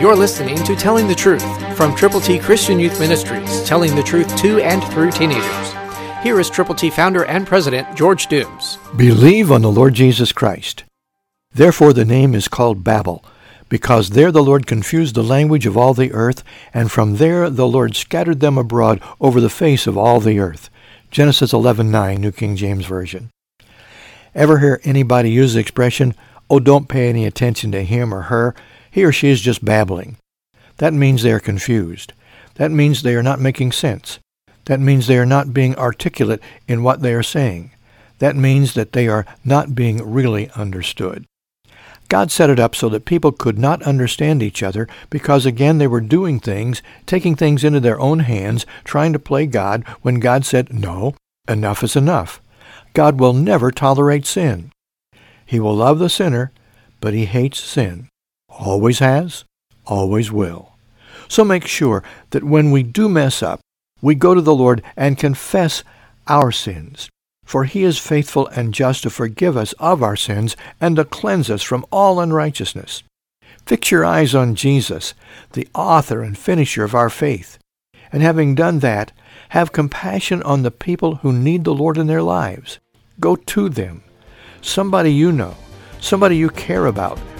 You're listening to Telling the Truth from Triple T Christian Youth Ministries, telling the truth to and through teenagers. Here is Triple T founder and president, George Dooms. Believe on the Lord Jesus Christ. Therefore the name is called Babel, because there the Lord confused the language of all the earth, and from there the Lord scattered them abroad over the face of all the earth. Genesis 11:9, New King James Version. Ever hear anybody use the expression, "Oh, don't pay any attention to him or her. He or she is just babbling"? That means they are confused. That means they are not making sense. That means they are not being articulate in what they are saying. That means that they are not being really understood. God set it up so that people could not understand each other because, again, they were doing things, taking things into their own hands, trying to play God when God said, "No, enough is enough." God will never tolerate sin. He will love the sinner, but he hates sin. Always has, always will. So make sure that when we do mess up, we go to the Lord and confess our sins. For he is faithful and just to forgive us of our sins and to cleanse us from all unrighteousness. Fix your eyes on Jesus, the author and finisher of our faith. And having done that, have compassion on the people who need the Lord in their lives. Go to them. Somebody you know, somebody you care about,